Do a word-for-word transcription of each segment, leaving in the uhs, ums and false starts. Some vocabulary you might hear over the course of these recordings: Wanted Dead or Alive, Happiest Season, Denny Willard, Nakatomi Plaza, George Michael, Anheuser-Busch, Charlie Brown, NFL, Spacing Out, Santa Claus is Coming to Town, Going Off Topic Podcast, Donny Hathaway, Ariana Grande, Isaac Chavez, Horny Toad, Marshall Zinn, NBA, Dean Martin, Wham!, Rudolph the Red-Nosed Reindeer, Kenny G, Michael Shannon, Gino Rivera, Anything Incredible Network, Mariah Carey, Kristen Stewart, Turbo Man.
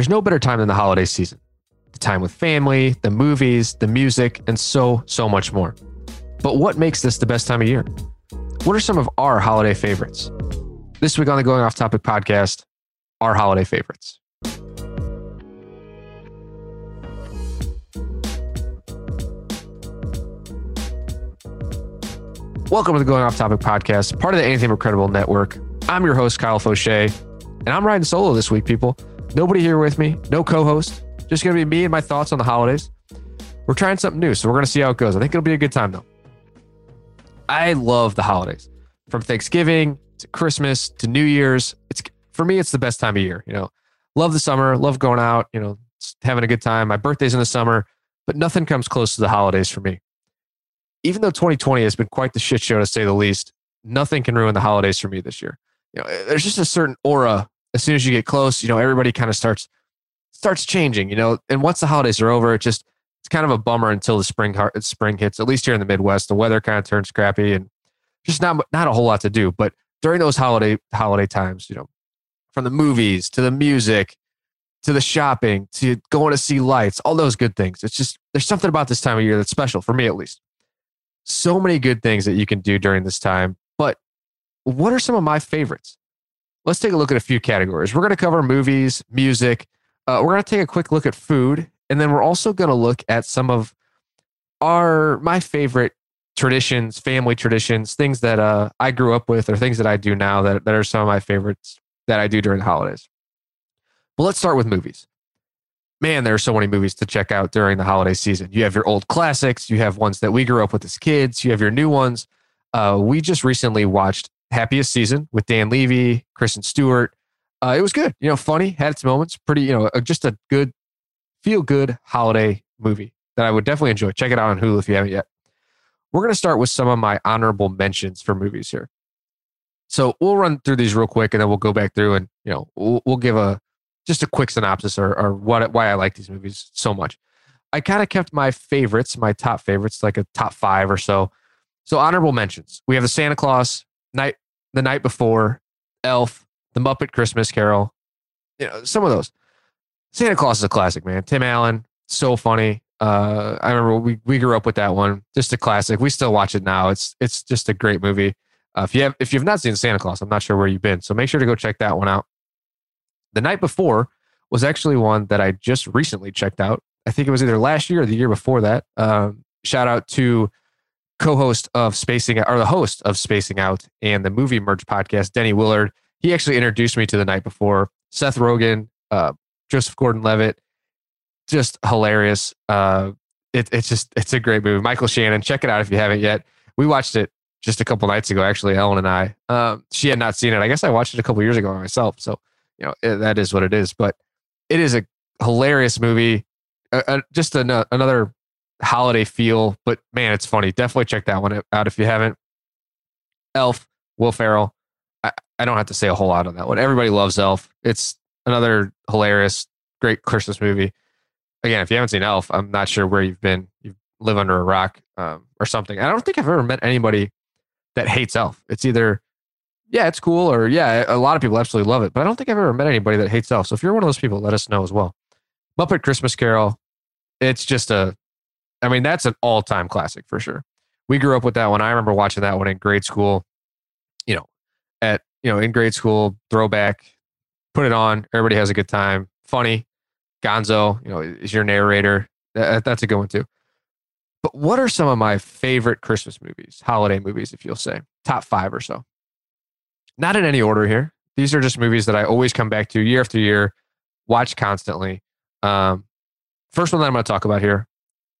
There's no better time than the holiday season. The time with family, the movies, the music, and so, so much more. But what makes this the best time of year? What are some of our holiday favorites? This week on the Going Off Topic Podcast, our holiday favorites. Welcome to the Going Off Topic Podcast, part of the Anything Incredible Network. I'm your host, Kyle Fauché, and I'm riding solo this week, people. Nobody here with me, no co-host, just going to be me and my thoughts on the holidays. We're trying something new, so we're going to see how it goes. I think it'll be a good time, though. I love the holidays. From Thanksgiving to Christmas to New Year's, it's for me, it's the best time of year. You know, love the summer, love going out, you know, having a good time. My birthday's in the summer, but nothing comes close to the holidays for me. Even though twenty twenty has been quite the shit show, to say the least, nothing can ruin the holidays for me this year. You know, there's just a certain aura. As soon as you get close, you know, everybody kind of starts starts changing, you know, and once the holidays are over, it just, it's kind of a bummer until the spring spring hits, at least here in the Midwest. The weather kind of turns crappy and just not not a whole lot to do. But during those holiday holiday times, you know, from the movies to the music to the shopping to going to see lights, all those good things. It's just, there's something about this time of year that's special for me, at least. So many good things that you can do during this time. But what are some of my favorites? Let's take a look at a few categories. We're going to cover movies, music. Uh, we're going to take a quick look at food. And then we're also going to look at some of our my favorite traditions, family traditions, things that uh, I grew up with or things that I do now that, that are some of my favorites that I do during the holidays. But let's start with movies. Man, there are so many movies to check out during the holiday season. You have your old classics. You have ones that we grew up with as kids. You have your new ones. Uh, we just recently watched Happiest Season with Dan Levy, Kristen Stewart. Uh, it was good. You know, funny, had its moments. Pretty, you know, just a good, feel-good holiday movie that I would definitely enjoy. Check it out on Hulu if you haven't yet. We're going to start with some of my honorable mentions for movies here. So we'll run through these real quick, and then we'll go back through and, you know, we'll, we'll give a Just a quick synopsis or, or what why I like these movies so much. I kind of kept my favorites, my top favorites, like a top five or so. So honorable mentions. We have The Santa Claus, Night, The Night Before, Elf, The Muppet Christmas Carol. You know, some of those. Santa Claus is a classic, man. Tim Allen, so funny. Uh, I remember we, we grew up with that one. Just a classic. We still watch it now. It's it's just a great movie. Uh, if you have, if you've not seen Santa Claus, I'm not sure where you've been. So make sure to go check that one out. The Night Before was actually one that I just recently checked out. I think it was either last year or the year before that. Um, shout out to co-host of Spacing Out, or the host of Spacing Out and the Movie Merge Podcast, Denny Willard. He actually introduced me to The Night Before. Seth Rogen, uh, Joseph Gordon-Levitt, just hilarious. Uh, it, it's just it's a great movie. Michael Shannon, check it out if you haven't yet. We watched it just a couple nights ago, actually, Ellen and I. Um, she had not seen it. I guess I watched it a couple years ago myself, so you know, that is what it is, but it is a hilarious movie. Uh, just an, uh, another holiday feel, but man, it's funny. Definitely check that one out if you haven't. Elf, Will Ferrell. I, I don't have to say a whole lot on that one. Everybody loves Elf. It's another hilarious, great Christmas movie. Again, if you haven't seen Elf, I'm not sure where you've been. You live under a rock um, or something. I don't think I've ever met anybody that hates Elf. It's either yeah, it's cool, or yeah, a lot of people absolutely love it, but I don't think I've ever met anybody that hates Elf. So if you're one of those people, let us know as well. Muppet Christmas Carol, it's just a, I mean, that's an all-time classic for sure. We grew up with that one. I remember watching that one in grade school, you know, at, you know, in grade school, throwback, put it on, everybody has a good time. Funny, Gonzo, you know, is your narrator. That, that's a good one too. But what are some of my favorite Christmas movies, holiday movies, if you'll say? Top five or so. Not in any order here. These are just movies that I always come back to year after year, watch constantly. Um, first one that I'm going to talk about here,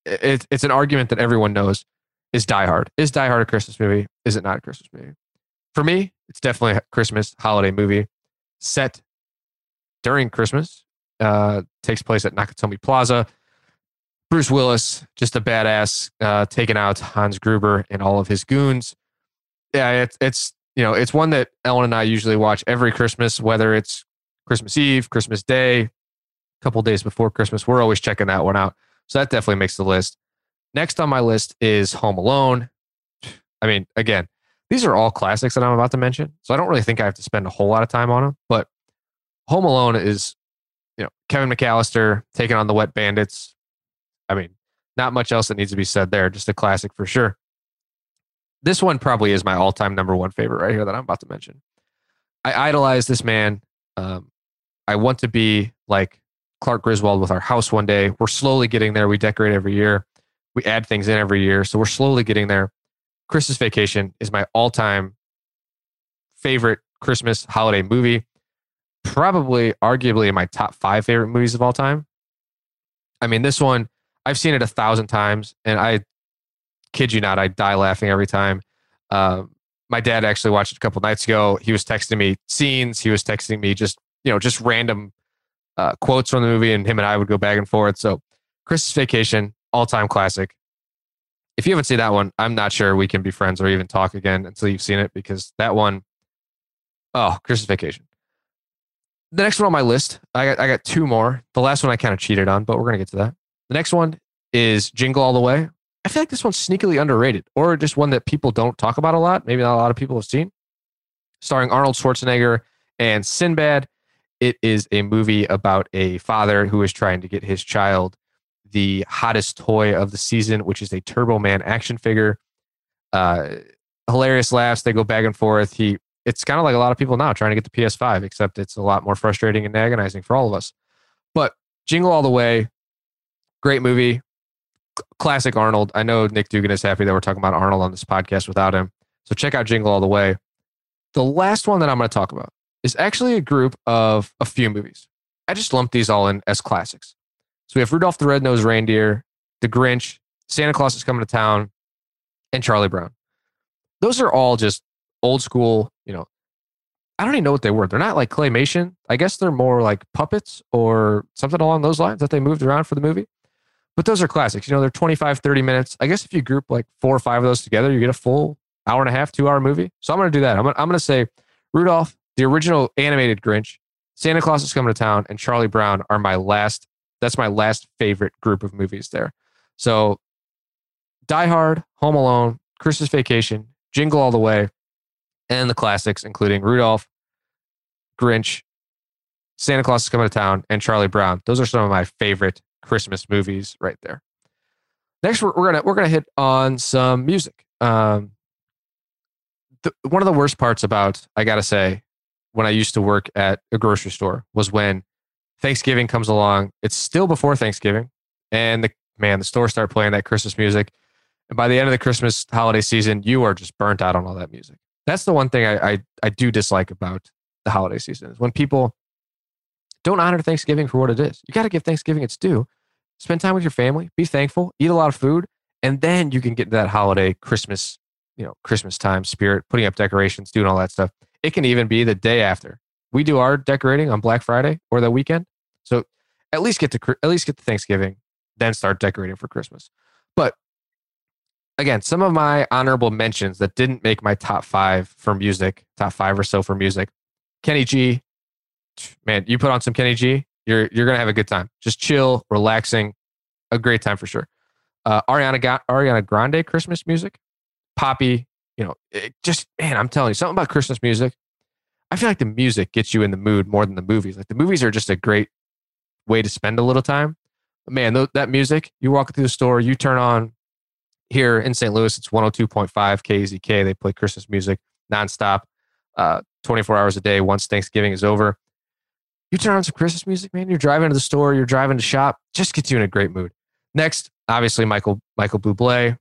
it, it's an argument that everyone knows, is Die Hard. Is Die Hard a Christmas movie? Is it not a Christmas movie? For me, it's definitely a Christmas holiday movie set during Christmas. Uh, takes place at Nakatomi Plaza. Bruce Willis, just a badass, uh, taking out Hans Gruber and all of his goons. Yeah, it, it's... You know, it's one that Ellen and I usually watch every Christmas, whether it's Christmas Eve, Christmas Day, a couple days before Christmas. We're always checking that one out. So that definitely makes the list. Next on my list is Home Alone. I mean, again, these are all classics that I'm about to mention, so I don't really think I have to spend a whole lot of time on them. But Home Alone is you know, Kevin McAllister taking on the Wet Bandits. I mean, not much else that needs to be said there. Just a classic for sure. This one probably is my all-time number one favorite right here that I'm about to mention. I idolize this man. Um, I want to be like Clark Griswold with our house one day. We're slowly getting there. We decorate every year. We add things in every year. So we're slowly getting there. Christmas Vacation is my all-time favorite Christmas holiday movie. Probably, arguably, in my top five favorite movies of all time. I mean, this one, I've seen it a thousand times, and I kid you not, I die laughing every time. Uh, my dad actually watched it a couple nights ago. He was texting me scenes. He was texting me just, you know, just random uh, quotes from the movie, and him and I would go back and forth. So Christmas Vacation, all-time classic. If you haven't seen that one, I'm not sure we can be friends or even talk again until you've seen it, because that one, oh, Christmas Vacation. The next one on my list, I got, I got two more. The last one I kind of cheated on, but we're going to get to that. The next one is Jingle All the Way. I feel like this one's sneakily underrated, or just one that people don't talk about a lot. Maybe not a lot of people have seen. Starring Arnold Schwarzenegger and Sinbad. It is a movie about a father who is trying to get his child the hottest toy of the season, which is a Turbo Man action figure. Uh, hilarious laughs. They go back and forth. He, it's kind of like a lot of people now trying to get the P S five, except it's a lot more frustrating and agonizing for all of us. But Jingle All the Way, great movie. Classic Arnold. I know Nick Dugan is happy that we're talking about Arnold on this podcast without him. So check out Jingle All the Way. The last one that I'm going to talk about is actually a group of a few movies. I just lumped these all in as classics. So we have Rudolph the Red-Nosed Reindeer, The Grinch, Santa Claus is Coming to Town, and Charlie Brown. Those are all just old school, you know, I don't even know what they were. They're not like claymation. I guess they're more like puppets or something along those lines that they moved around for the movie. But those are classics. You know, they're twenty-five, thirty minutes. I guess if you group like four or five of those together, you get a full hour and a half, two hour movie. So I'm going to do that. I'm going to, I'm going to say Rudolph, the original animated Grinch, Santa Claus is Coming to Town, and Charlie Brown are my last, that's my last favorite group of movies there. So Die Hard, Home Alone, Christmas Vacation, Jingle All the Way, and the classics, including Rudolph, Grinch, Santa Claus is Coming to Town, and Charlie Brown. Those are some of my favorite Christmas movies right there. Next, we're, we're gonna we're gonna hit on some music. Um, the, one of the worst parts about, I gotta say, when I used to work at a grocery store was when Thanksgiving comes along. It's still before Thanksgiving, and the man, the store start playing that Christmas music, and by the end of the Christmas holiday season, you are just burnt out on all that music. That's the one thing I, I, I do dislike about the holiday season is when people don't honor Thanksgiving for what it is. You got to give Thanksgiving its due. Spend time with your family, be thankful, eat a lot of food, and then you can get that holiday Christmas, you know, Christmas time spirit, putting up decorations, doing all that stuff. It can even be the day after. We do our decorating on Black Friday or the weekend. So at least get to at least get to Thanksgiving, then start decorating for Christmas. But again, some of my honorable mentions that didn't make my top five for music, top five or so for music. Kenny G, man, you put on some Kenny G, you're you're gonna have a good time. Just chill, relaxing, a great time for sure. Uh, Ariana Ariana Grande Christmas music, Poppy, you know, it just man, I'm telling you, something about Christmas music. I feel like the music gets you in the mood more than the movies. Like the movies are just a great way to spend a little time. But man, th- that music, you walk through the store, you turn on. Here in Saint Louis, it's one oh two point five K Z K. They play Christmas music nonstop, uh, twenty-four hours a day once Thanksgiving is over. You turn on some Christmas music, man. You're driving to the store. You're driving to shop. Just gets you in a great mood. Next, obviously, Michael Michael Bublé.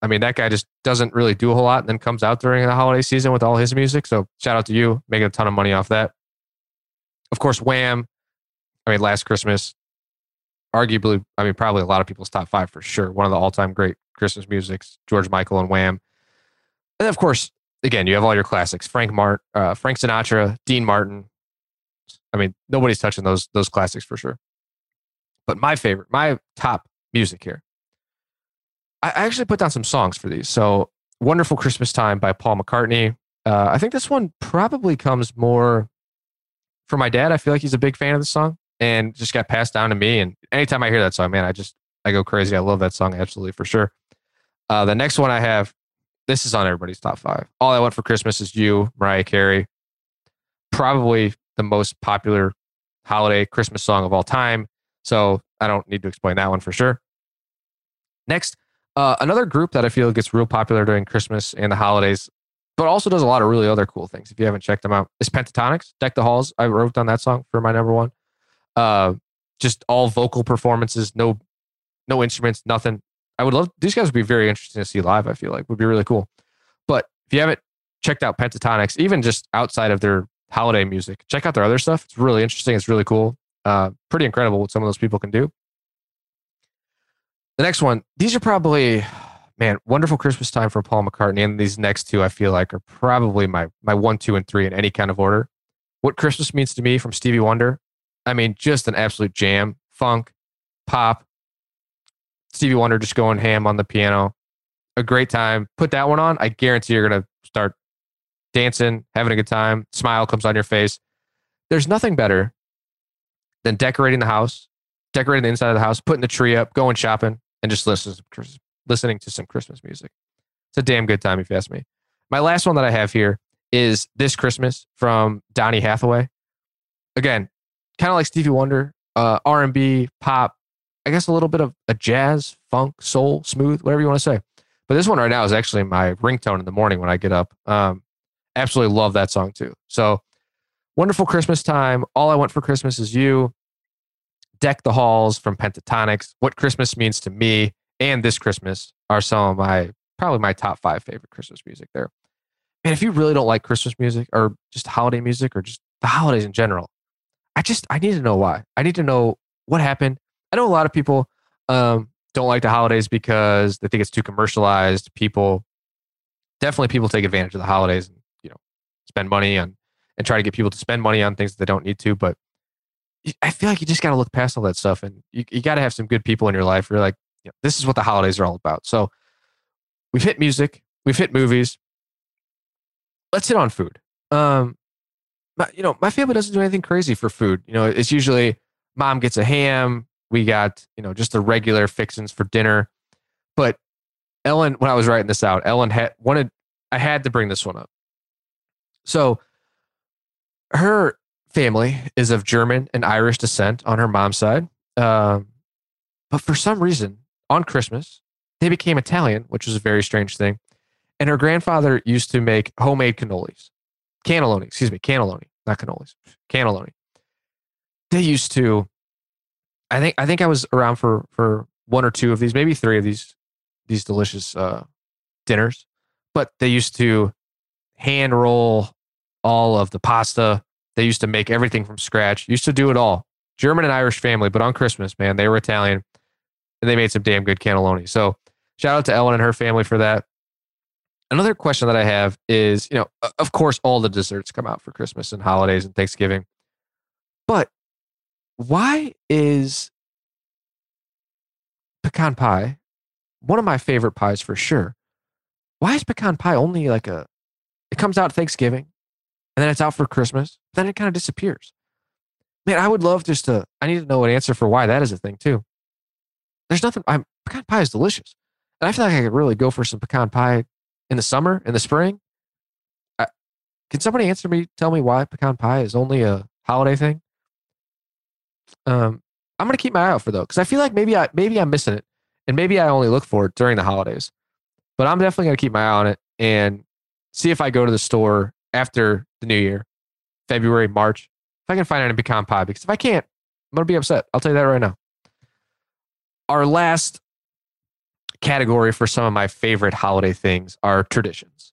I mean, that guy just doesn't really do a whole lot and then comes out during the holiday season with all his music. So shout out to you. Making a ton of money off that. Of course, Wham! I mean, Last Christmas. Arguably, I mean, probably a lot of people's top five for sure. One of the all-time great Christmas musics, George Michael and Wham! And of course, again, you have all your classics. Frank Mart, uh, Frank Sinatra, Dean Martin. I mean, nobody's touching those those classics for sure. But my favorite, my top music here. I actually put down some songs for these. So, Wonderful Christmas Time by Paul McCartney. Uh, I think this one probably comes more for my dad. I feel like he's a big fan of the song and just got passed down to me. And anytime I hear that song, man, I just, I go crazy. I love that song. Absolutely. For sure. Uh, the next one I have, this is on everybody's top five. All I Want for Christmas Is You, Mariah Carey. Probably the most popular holiday Christmas song of all time. So I don't need to explain that one for sure. Next, uh, another group that I feel gets real popular during Christmas and the holidays, but also does a lot of really other cool things if you haven't checked them out, is Pentatonix, Deck the Halls. I wrote down that song for my number one. Uh, just all vocal performances, no no instruments, nothing. I would love, these guys would be very interesting to see live, I feel like. Would be really cool. But if you haven't checked out Pentatonix, even just outside of their holiday music, check out their other stuff. It's really interesting. It's really cool. Uh, pretty incredible what some of those people can do. The next one, these are probably, man, Wonderful Christmas Time for Paul McCartney. And these next two, I feel like, are probably my my one, two, and three in any kind of order. What Christmas Means to Me from Stevie Wonder. I mean, just an absolute jam. Funk, pop, Stevie Wonder just going ham on the piano. A great time. Put that one on. I guarantee you're going to start dancing, having a good time. Smile comes on your face. There's nothing better than decorating the house, decorating the inside of the house, putting the tree up, going shopping, and just listening to, listening to some Christmas music. It's a damn good time, if you ask me. My last one that I have here is This Christmas from Donny Hathaway. Again, kind of like Stevie Wonder, uh, R and B, pop, I guess a little bit of a jazz, funk, soul, smooth, whatever you want to say. But this one right now is actually my ringtone in the morning when I get up. Um, absolutely love that song too. So Wonderful Christmas Time, All I Want for Christmas Is You, Deck the Halls from Pentatonix, What Christmas Means to Me, and This Christmas are some of my, probably my top five favorite Christmas music there. Man, if you really don't like Christmas music or just holiday music or just the holidays in general, I just, I need to know why. I need to know what happened. I know a lot of people um, don't like the holidays because they think it's too commercialized. People, definitely people take advantage of the holidays and, you know, spend money on, and try to get people to spend money on things that they don't need to. But I feel like you just got to look past all that stuff, and you, you got to have some good people in your life. You're like, you know, this is what the holidays are all about. So we've hit music, we've hit movies. Let's hit on food. Um, my, you know, my family doesn't do anything crazy for food. You know, it's usually mom gets a ham. We got, you know, just the regular fixings for dinner. But Ellen, when I was writing this out, Ellen had wanted, I had to bring this one up. So her family is of German and Irish descent on her mom's side. Um, but for some reason, on Christmas, they became Italian, which was a very strange thing. And her grandfather used to make homemade cannolis. Cannelloni, excuse me, cannelloni, not cannolis. Cannelloni. They used to, I think I think I was around for, for one or two of these, maybe three of these, these delicious uh, dinners. But they used to hand roll all of the pasta. They used to make everything from scratch. Used to do it all. German and Irish family, but on Christmas, man, they were Italian, and they made some damn good cannelloni. So shout out to Ellen and her family for that. Another question that I have is, you know, of course, all the desserts come out for Christmas and holidays and Thanksgiving, but why is pecan pie, one of my favorite pies for sure, why is pecan pie only like a, it comes out Thanksgiving, and then it's out for Christmas, but then it kind of disappears? Man, I would love just to, I need to know an answer for why that is a thing too. There's nothing, I'm, pecan pie is delicious. And I feel like I could really go for some pecan pie in the summer, in the spring. I, can somebody answer me, tell me why pecan pie is only a holiday thing? Um, I'm going to keep my eye out for though, because I feel like maybe, I, maybe I'm missing it, and maybe I only look for it during the holidays. But I'm definitely going to keep my eye on it and see if I go to the store after the new year, February, March, if I can find any pecan pie, because if I can't, I'm going to be upset. I'll tell you that right now. Our last category for some of my favorite holiday things are traditions.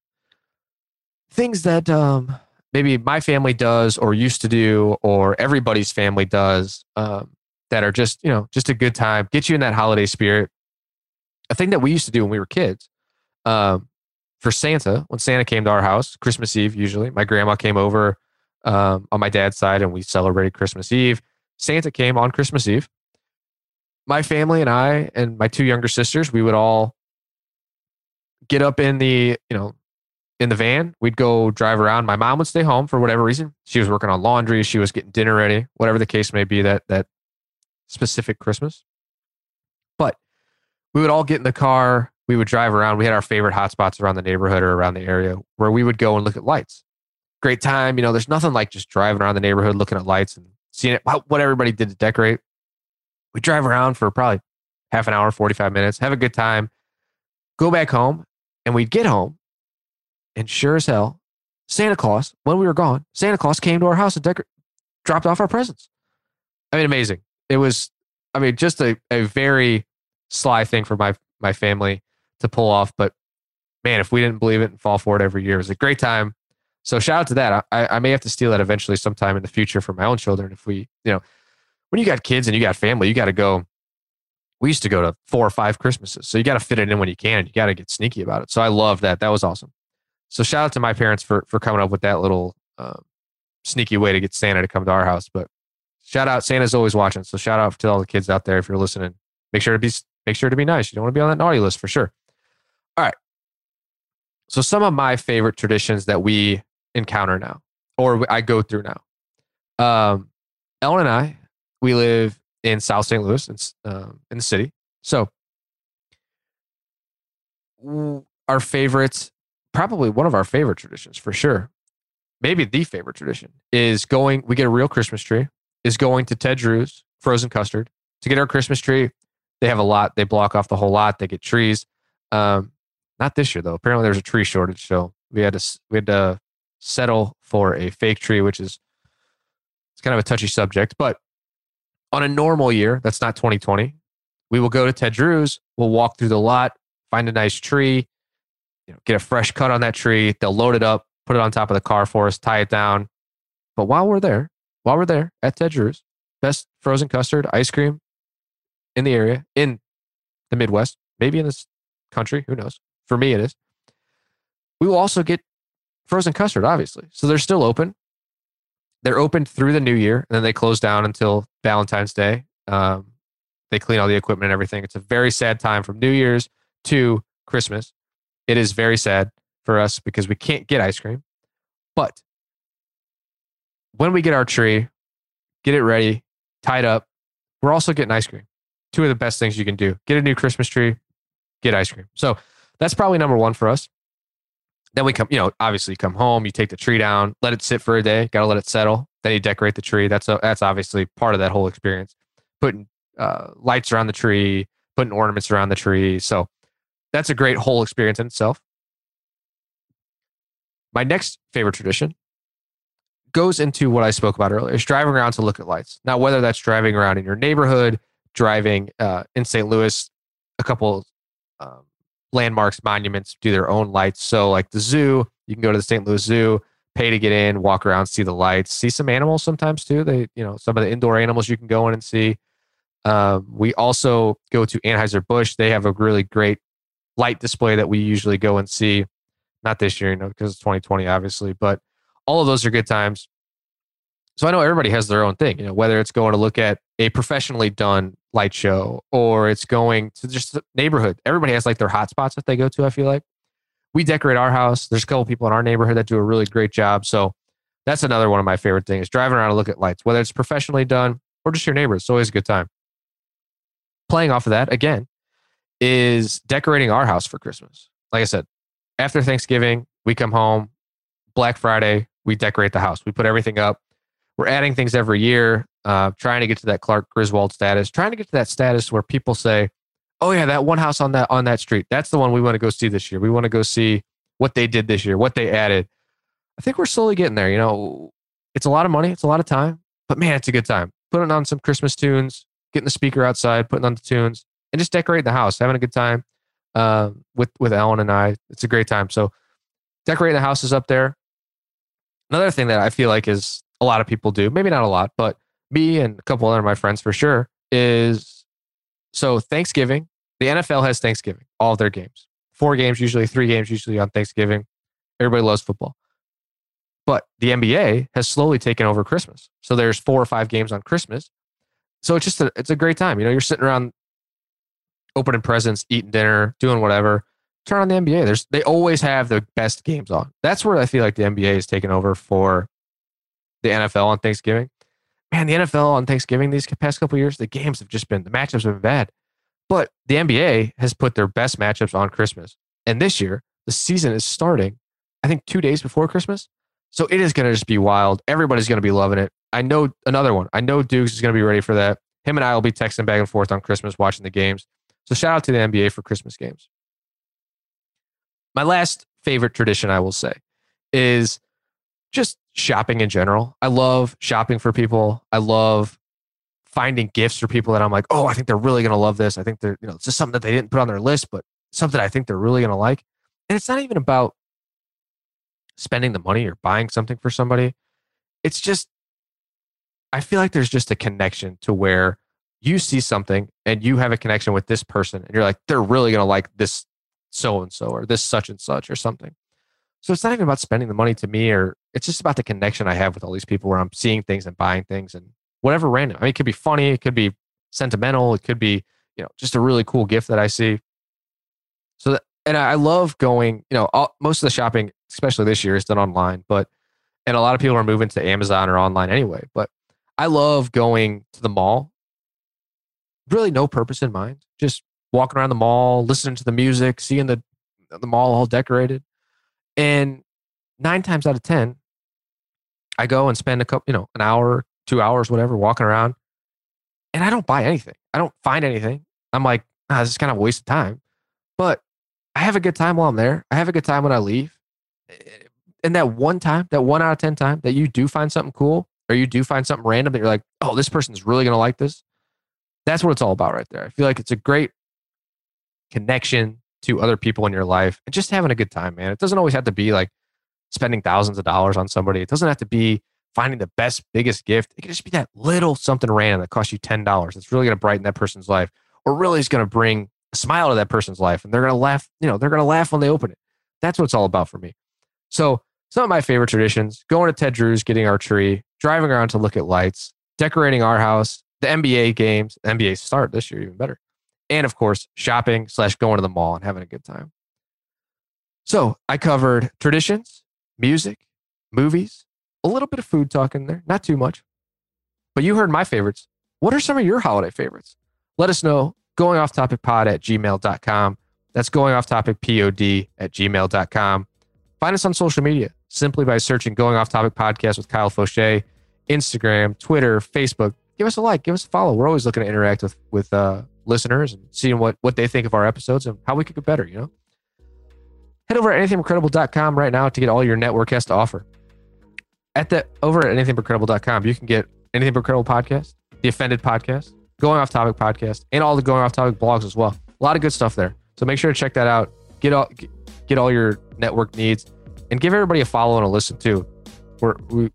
Things that um, maybe my family does or used to do, or everybody's family does, um, that are just, you know, just a good time, get you in that holiday spirit. A thing that we used to do when we were kids, um, for Santa, when Santa came to our house, Christmas Eve usually, my grandma came over um, on my dad's side, and we celebrated Christmas Eve. Santa came on Christmas Eve. My family and I and my two younger sisters, we would all get up in the, you know, in the van. We'd go drive around. My mom would stay home for whatever reason. She was working on laundry. She was getting dinner ready, whatever the case may be that, that specific Christmas. But we would all get in the car. We would drive around. We had our favorite hotspots around the neighborhood or around the area where we would go and look at lights. Great time. You know, there's nothing like just driving around the neighborhood, looking at lights and seeing it, what everybody did to decorate. We drive around for probably half an hour, forty-five minutes, have a good time, go back home, and we'd get home. And sure as hell, Santa Claus, when we were gone, Santa Claus came to our house and decor- dropped off our presents. I mean, amazing. It was, I mean, just a, a very sly thing for my, my family to pull off. But man, if we didn't believe it and fall for it every year, it was a great time. So shout out to that. I, I may have to steal that eventually sometime in the future for my own children. If we, you know, when you got kids and you got family, you got to go. We used to go to four or five Christmases. So you got to fit it in when you can. You got to get sneaky about it. So I love that. That was awesome. So shout out to my parents for, for coming up with that little uh, sneaky way to get Santa to come to our house. But shout out, Santa's always watching. So shout out to all the kids out there. If you're listening, make sure to be, make sure to be nice. You don't want to be on that naughty list for sure. All right. So some of my favorite traditions that we encounter now, or I go through now. Um, Ellen and I, we live in South Saint Louis, in, um, in the city. So our favorites, probably one of our favorite traditions for sure, maybe the favorite tradition is going, we get a real Christmas tree, is going to Ted Drewes, frozen custard, to get our Christmas tree. They have a lot. They block off the whole lot. They get trees. Um, not this year though. Apparently there's a tree shortage. So we had to, we had to settle for a fake tree, which is, it's kind of a touchy subject, but on a normal year, that's not twenty twenty, we will go to Ted Drewes. We'll walk through the lot, find a nice tree, you know, get a fresh cut on that tree. They'll load it up, put it on top of the car for us, tie it down. But while we're there, while we're there at Ted Drewes, best frozen custard, ice cream in the area, in the Midwest, maybe in this country, who knows? For me, it is. We will also get frozen custard, obviously. So they're still open. They're open through the new year, and then they close down until Valentine's Day. Um, they clean all the equipment and everything. It's a very sad time from New Year's to Christmas. It is very sad for us because we can't get ice cream. But when we get our tree, get it ready, tied up, we're also getting ice cream. Two of the best things you can do. Get a new Christmas tree, get ice cream. So that's probably number one for us. Then we come, you know, obviously come home, you take the tree down, let it sit for a day, got to let it settle. Then you decorate the tree. That's a, that's obviously part of that whole experience. Putting uh, lights around the tree, putting ornaments around the tree. So that's a great whole experience in itself. My next favorite tradition goes into what I spoke about earlier. It's driving around to look at lights. Now, whether that's driving around in your neighborhood, driving uh, in Saint Louis, a couple um, landmarks, monuments do their own lights. So like the zoo, you can go to the Saint Louis Zoo, pay to get in, walk around, see the lights, see some animals sometimes too. They, you know, some of the indoor animals you can go in and see. Um, we also go to Anheuser-Busch. They have a really great light display that we usually go and see. Not this year, you know, because it's twenty twenty, obviously, but all of those are good times. So I know everybody has their own thing, you know, whether it's going to look at a professionally done light show or it's going to just the neighborhood. Everybody has like their hot spots that they go to, I feel like. We decorate our house. There's a couple people in our neighborhood that do a really great job. So that's another one of my favorite things, driving around to look at lights, whether it's professionally done or just your neighbors. It's always a good time. Playing off of that, again, is decorating our house for Christmas. Like I said, after Thanksgiving, we come home. Black Friday, we decorate the house. We put everything up. We're adding things every year, uh, trying to get to that Clark Griswold status, trying to get to that status where people say, oh yeah, that one house on that on that street, that's the one we want to go see this year. We want to go see what they did this year, what they added. I think we're slowly getting there. You know, it's a lot of money. It's a lot of time. But man, it's a good time. Putting on some Christmas tunes, getting the speaker outside, putting on the tunes, and just decorating the house, having a good time uh, with, with Ellen and I. It's a great time. So decorating the house is up there. Another thing that I feel like is a lot of people do, maybe not a lot, but me and a couple other of my friends for sure, is so Thanksgiving, the N F L has Thanksgiving, all of their games. Four games, usually three games, usually on Thanksgiving. Everybody loves football. But the N B A has slowly taken over Christmas. So there's four or five games on Christmas. So it's just, a, it's a great time. You know, you're sitting around opening presents, eating dinner, doing whatever. Turn on the N B A. There's they always have the best games on. That's where I feel like the N B A is taking over for the N F L on Thanksgiving. Man, the N F L on Thanksgiving these past couple of years, the games have just been the matchups have been bad. But the N B A has put their best matchups on Christmas. And this year, the season is starting, I think, two days before Christmas. So it is going to just be wild. Everybody's going to be loving it. I know another one. I know Dukes is going to be ready for that. Him and I will be texting back and forth on Christmas, watching the games. So shout out to the N B A for Christmas games. My last favorite tradition, I will say, is just shopping in general. I love shopping for people. I love finding gifts for people that I'm like, oh, I think they're really going to love this. I think they're, you know, it's just something that they didn't put on their list, but something I think they're really going to like. And it's not even about spending the money or buying something for somebody. It's just, I feel like there's just a connection to where you see something and you have a connection with this person and you're like, they're really going to like this so-and-so or this such and such or something. So it's not even about spending the money to me, or it's just about the connection I have with all these people where I'm seeing things and buying things and whatever random. I mean, it could be funny. It could be sentimental. It could be, you know, just a really cool gift that I see. So, that, and I love going, you know, all, most of the shopping, especially this year, is done online, but, and a lot of people are moving to Amazon or online anyway, but I love going to the mall. Really no purpose in mind. Just walking around the mall, listening to the music, seeing the, the mall all decorated. And nine times out of ten, I go and spend a couple, you know, an hour, two hours, whatever, walking around. And I don't buy anything. I don't find anything. I'm like, ah, this is kind of a waste of time. But I have a good time while I'm there. I have a good time when I leave. And that one time, that one out of ten time that you do find something cool, or you do find something random that you're like, oh, this person's really going to like this. That's what it's all about right there. I feel like it's a great connection to other people in your life and just having a good time, man. It doesn't always have to be like spending thousands of dollars on somebody. It doesn't have to be finding the best, biggest gift. It can just be that little something random that costs you ten dollars. It's really going to brighten that person's life, or really is going to bring a smile to that person's life. And they're going to laugh, you know, they're going to laugh when they open it. That's what it's all about for me. So some of my favorite traditions, going to Ted Drewes, getting our tree, driving around to look at lights, decorating our house, the N B A games, the N B A start this year, even better. And of course, shopping slash going to the mall and having a good time. So I covered traditions, music, movies, a little bit of food talk in there, not too much. But you heard my favorites. What are some of your holiday favorites? Let us know. Going off topic pod at gmail dot com. That's going off topic pod at gmail dot com. Find us on social media simply by searching Going Off Topic Podcast with Kyle Fauché, Instagram, Twitter, Facebook. Give us a like, give us a follow. We're always looking to interact with, with uh, listeners and seeing what, what they think of our episodes and how we could get better, you know? Head over to anything incredible dot com right now to get all your network has to offer. At the, over at anything incredible dot com, you can get Anything Incredible Podcast, The Offended Podcast, Going Off Topic Podcast, and all the Going Off Topic blogs as well. A lot of good stuff there. So make sure to check that out. Get all, get all your network needs and give everybody a follow and a listen too. We're, we're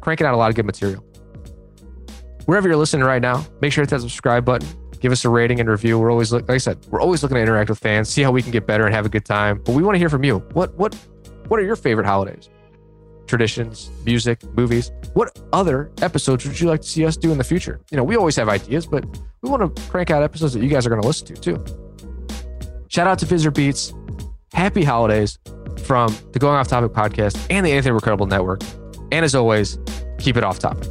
cranking out a lot of good material. Wherever you're listening right now, make sure to hit that subscribe button. Give us a rating and review. We're always, like I said, we're always looking to interact with fans, see how we can get better and have a good time. But we want to hear from you. What, what, what are your favorite holidays? Traditions, music, movies. What other episodes would you like to see us do in the future? You know, we always have ideas, but we want to crank out episodes that you guys are going to listen to too. Shout out to Visitor Beats. Happy holidays from the Going Off Topic Podcast and the Anything Incredible Network. And as always, keep it off topic.